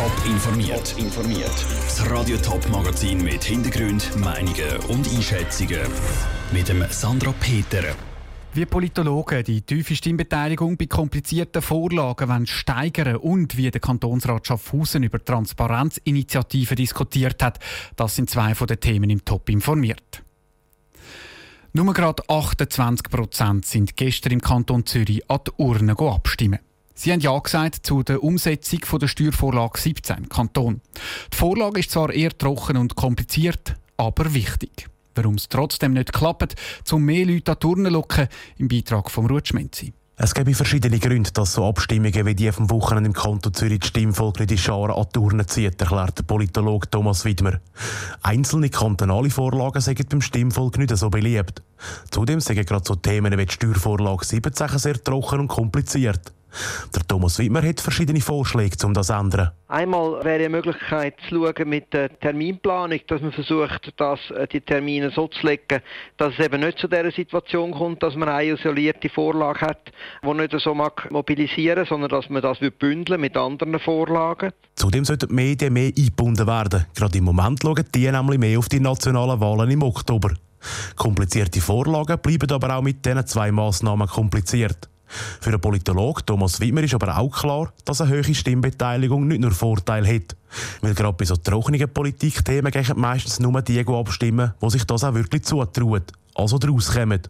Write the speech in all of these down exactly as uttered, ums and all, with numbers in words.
Top informiert. Top informiert. Das Radio Top Magazin mit Hintergrund, Meinungen und Einschätzungen mit dem Sandro Peter. Wie Politologen die tiefe Stimmbeteiligung bei komplizierten Vorlagen steigern und wie der Kantonsrat Schaffhausen über Transparenzinitiativen diskutiert hat, das sind zwei von den Themen im Top informiert. Nur gerade achtundzwanzig Prozent sind gestern im Kanton Zürich an die Urne abstimmen. Sie haben Ja gesagt zu der Umsetzung der Steuervorlage siebzehn im Kanton. Die Vorlage ist zwar eher trocken und kompliziert, aber wichtig. Warum es trotzdem nicht klappt, um mehr Leute an die Urne zu locken, im Beitrag von Rutschmenzi. Es gibt verschiedene Gründe, dass so Abstimmungen wie die vom Wochenende im Kanton Zürich die Stimmvolk nicht in Scharen an die Urne zieht, erklärt der Politologe Thomas Widmer. Einzelne kantonale Vorlagen sind beim Stimmvolk nicht so beliebt. Zudem sind gerade so Themen wie die Steuervorlage siebzehn sehr trocken und kompliziert. Der Thomas Widmer hat verschiedene Vorschläge, um das zu ändern. Einmal wäre die Möglichkeit zu schauen mit der Terminplanung, dass man versucht, dass die Termine so zu legen, dass es eben nicht zu dieser Situation kommt, dass man eine isolierte Vorlage hat, die nicht so mobilisieren mag, sondern dass man das bündeln mit anderen Vorlagen. Zudem sollten die Medien mehr eingebunden werden. Gerade im Moment schauen die nämlich mehr auf die nationalen Wahlen im Oktober. Komplizierte Vorlagen bleiben aber auch mit diesen zwei Massnahmen kompliziert. Für den Politologen Thomas Widmer ist aber auch klar, dass eine hohe Stimmbeteiligung nicht nur Vorteile hat. Weil gerade bei so trockenen Politikthemen gehen meistens nur die abstimmen, die sich das auch wirklich zutrauen, also daraus kommen.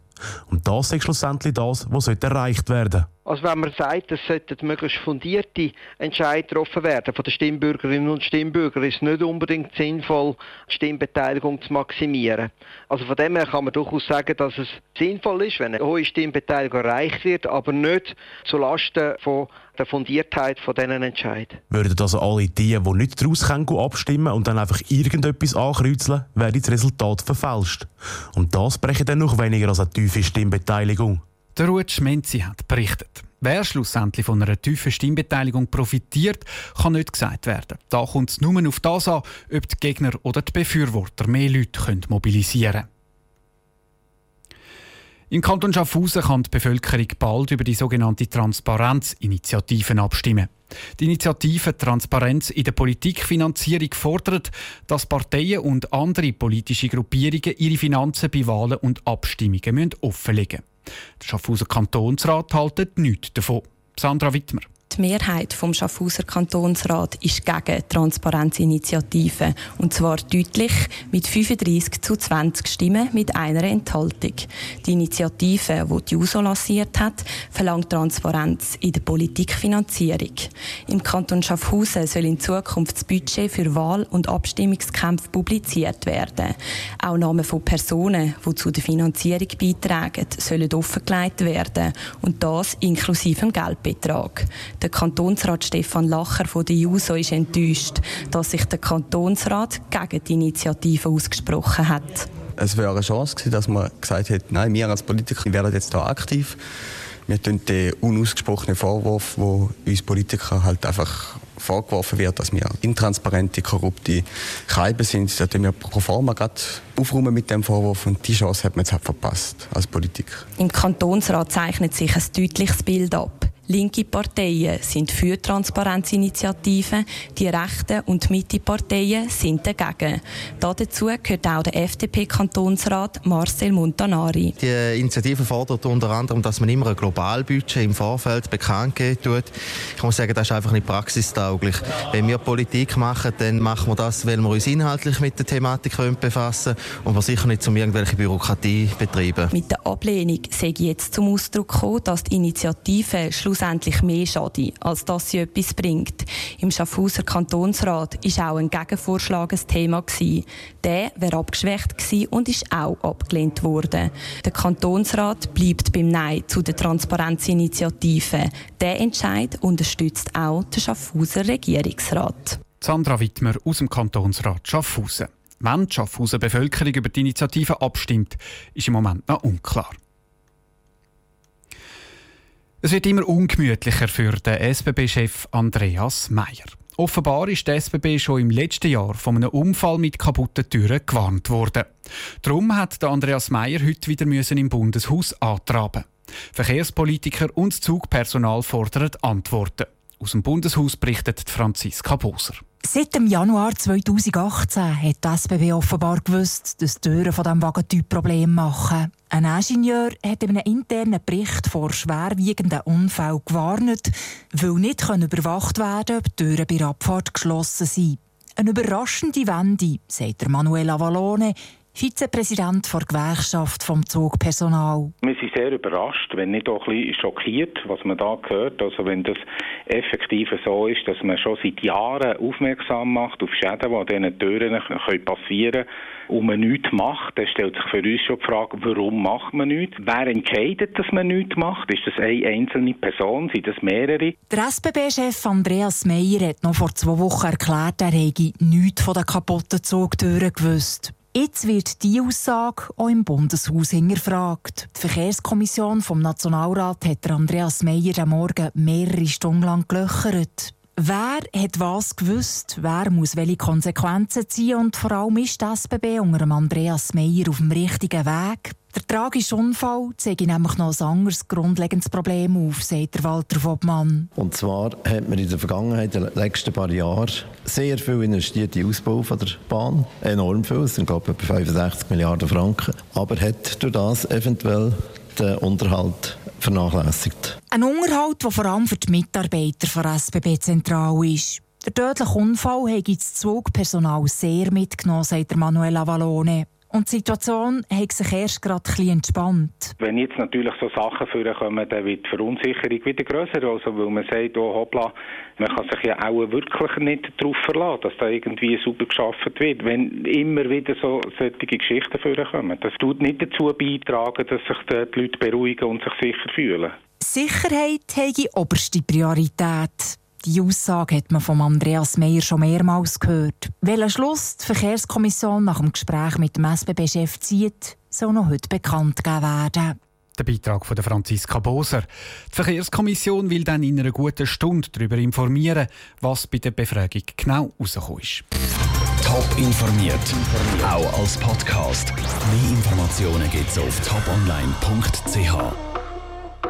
Und das ist schlussendlich das, was erreicht werden sollte. Also wenn man sagt, es sollten möglichst fundierte Entscheidungen getroffen werden von den Stimmbürgerinnen und Stimmbürgern, ist es nicht unbedingt sinnvoll, die Stimmbeteiligung zu maximieren. Also von dem her kann man durchaus sagen, dass es sinnvoll ist, wenn eine hohe Stimmbeteiligung erreicht wird, aber nicht zulasten von der Fundiertheit von diesen Entscheidungen. Würden also alle die, die nicht daraus können, abstimmen und dann einfach irgendetwas ankreuzeln, wäre das Resultat verfälscht. Und das brechen dann noch weniger als eine tiefe Stimmbeteiligung. Der Rutschmenzi hat berichtet. Wer schlussendlich von einer tiefen Stimmbeteiligung profitiert, kann nicht gesagt werden. Da kommt es nur auf das an, ob die Gegner oder die Befürworter mehr Leute können mobilisieren können. Im Kanton Schaffhausen kann die Bevölkerung bald über die sogenannte Transparenzinitiativen abstimmen. Die Initiative «Transparenz in der Politikfinanzierung» fordert, dass Parteien und andere politische Gruppierungen ihre Finanzen bei Wahlen und Abstimmungen offenlegen müssen. Der Schaffhauser Kantonsrat hält nichts davon. Sandra Wittmer. Die Mehrheit vom Schaffhauser Kantonsrat ist gegen Transparenzinitiativen. Und zwar deutlich mit fünfunddreissig zu zwanzig Stimmen mit einer Enthaltung. Die Initiative, die die JUSO lanciert hat, verlangt Transparenz in der Politikfinanzierung. Im Kanton Schaffhausen soll in Zukunft das Budget für Wahl- und Abstimmungskämpfe publiziert werden. Auch Namen von Personen, die zu der Finanzierung beitragen, sollen offengelegt werden. Und das inklusive dem Geldbetrag. Der Kantonsrat Stefan Lacher von der JUSO ist enttäuscht, dass sich der Kantonsrat gegen die Initiative ausgesprochen hat. Es wäre eine Chance gewesen, dass man gesagt hätte, nein, wir als Politiker werden jetzt hier aktiv. Wir tun den unausgesprochenen Vorwurf, der uns Politiker halt einfach vorgeworfen wird, dass wir intransparente, korrupte Keiben sind, da tun wir pro forma gerade aufräumen mit dem Vorwurf, und die Chance hat man jetzt halt verpasst als Politiker. Im Kantonsrat zeichnet sich ein deutliches Bild ab. Linke Parteien sind für Transparenzinitiativen, die rechten und Mitte-Parteien sind dagegen. Dazu gehört auch der F D P-Kantonsrat Marcel Montanari. Die Initiative fordert unter anderem, dass man immer ein Globalbudget im Vorfeld bekannt gibt. Ich muss sagen, das ist einfach nicht praxistauglich. Wenn wir Politik machen, dann machen wir das, weil wir uns inhaltlich mit der Thematik befassen können und wir sicher nicht um irgendwelche Bürokratie betreiben. Mit der Ablehnung sehe ich jetzt zum Ausdruck gekommen, dass die Initiative schlussendlich Schlussendlich mehr Schaden, als dass sie etwas bringt. Im Schaffhauser Kantonsrat war auch ein Gegenvorschlag ein Thema. Der wäre abgeschwächt gewesen und ist auch abgelehnt worden. Der Kantonsrat bleibt beim Nein zu der Transparenzinitiative. Der Entscheid unterstützt auch der Schaffhauser Regierungsrat. Sandra Wittmer aus dem Kantonsrat Schaffhausen. Wenn die Schaffhauser Bevölkerung über die Initiative abstimmt, ist im Moment noch unklar. Es wird immer ungemütlicher für den S B B-Chef Andreas Meyer. Offenbar ist der S B B schon im letzten Jahr von einem Unfall mit kaputten Türen gewarnt worden. Darum hat der Andreas Meyer heute wieder müssen im Bundeshaus antraben. Verkehrspolitiker und Zugpersonal fordern Antworten. Aus dem Bundeshaus berichtet Franziska Boser. Seit dem Januar zweitausendachtzehn hat die S B B offenbar gewusst, dass die Türen von diesem Wagentyp Probleme machen. Ein Ingenieur hat in einem internen Bericht vor schwerwiegenden Unfällen gewarnt, weil nicht überwacht werden kann, ob die Türen bei der Abfahrt geschlossen sind. Eine überraschende Wende, sagt Manuel Avallone, Vizepräsident der Gewerkschaft vom Zugpersonal. Wir sind sehr überrascht, wenn nicht auch ein bisschen schockiert, was man da hört. Also wenn das effektiv so ist, dass man schon seit Jahren aufmerksam macht auf Schäden, die an diesen Türen passieren können und man nichts macht, dann stellt sich für uns schon die Frage, warum macht man nichts? Wer entscheidet, dass man nichts macht? Ist das eine einzelne Person? Sind das mehrere? Der S B B-Chef Andreas Meyer hat noch vor zwei Wochen erklärt, er hätte nichts von den kaputten Zugtüren gewusst. Jetzt wird diese Aussage auch im Bundeshaus hinterfragt. Die Verkehrskommission vom Nationalrat hat Andreas Meyer am Morgen mehrere Stunden lang gelöchert. Wer hat was gewusst? Wer muss welche Konsequenzen ziehen? Und vor allem ist die S B B unter Andreas Meyer auf dem richtigen Weg? Der tragische Unfall zeigt nämlich noch ein anderes grundlegendes Problem auf, sagt Walter Vobmann. Und zwar hat man in der Vergangenheit, in den letzten paar Jahren, sehr viel investiert in den Ausbau der Bahn. Enorm viel, es sind glaube ich etwa fünfundsechzig Milliarden Franken. Aber hat durch das eventuell den Unterhalt vernachlässigt. Ein Unterhalt, der vor allem für die Mitarbeiter von S B B zentral ist. Der tödliche Unfall hat das Zugpersonal sehr mitgenommen, sagt Manuel Avallone. Und die Situation hat sich erst gerade ein bisschen entspannt. Wenn jetzt natürlich so Sachen vorkommen, dann wird die Verunsicherung wieder grösser. Also, weil man sagt, oh, hoppla, man kann sich ja auch wirklich nicht darauf verlassen, dass da irgendwie super gearbeitet wird. Wenn immer wieder so solche Geschichten vorkommen. Das tut nicht dazu beitragen, dass sich die Leute beruhigen und sich sicher fühlen. Sicherheit habe oberste Priorität. Die Aussage hat man von Andreas Meyer schon mehrmals gehört. Welchen Schluss die Verkehrskommission nach dem Gespräch mit dem S B B-Chef zieht, soll noch heute bekannt gegeben werden. Der Beitrag von Franziska Boser. Die Verkehrskommission will dann in einer guten Stunde darüber informieren, was bei der Befragung genau rausgekommen ist. Top informiert, auch als Podcast. Mehr Informationen gibt es auf top online punkt c h.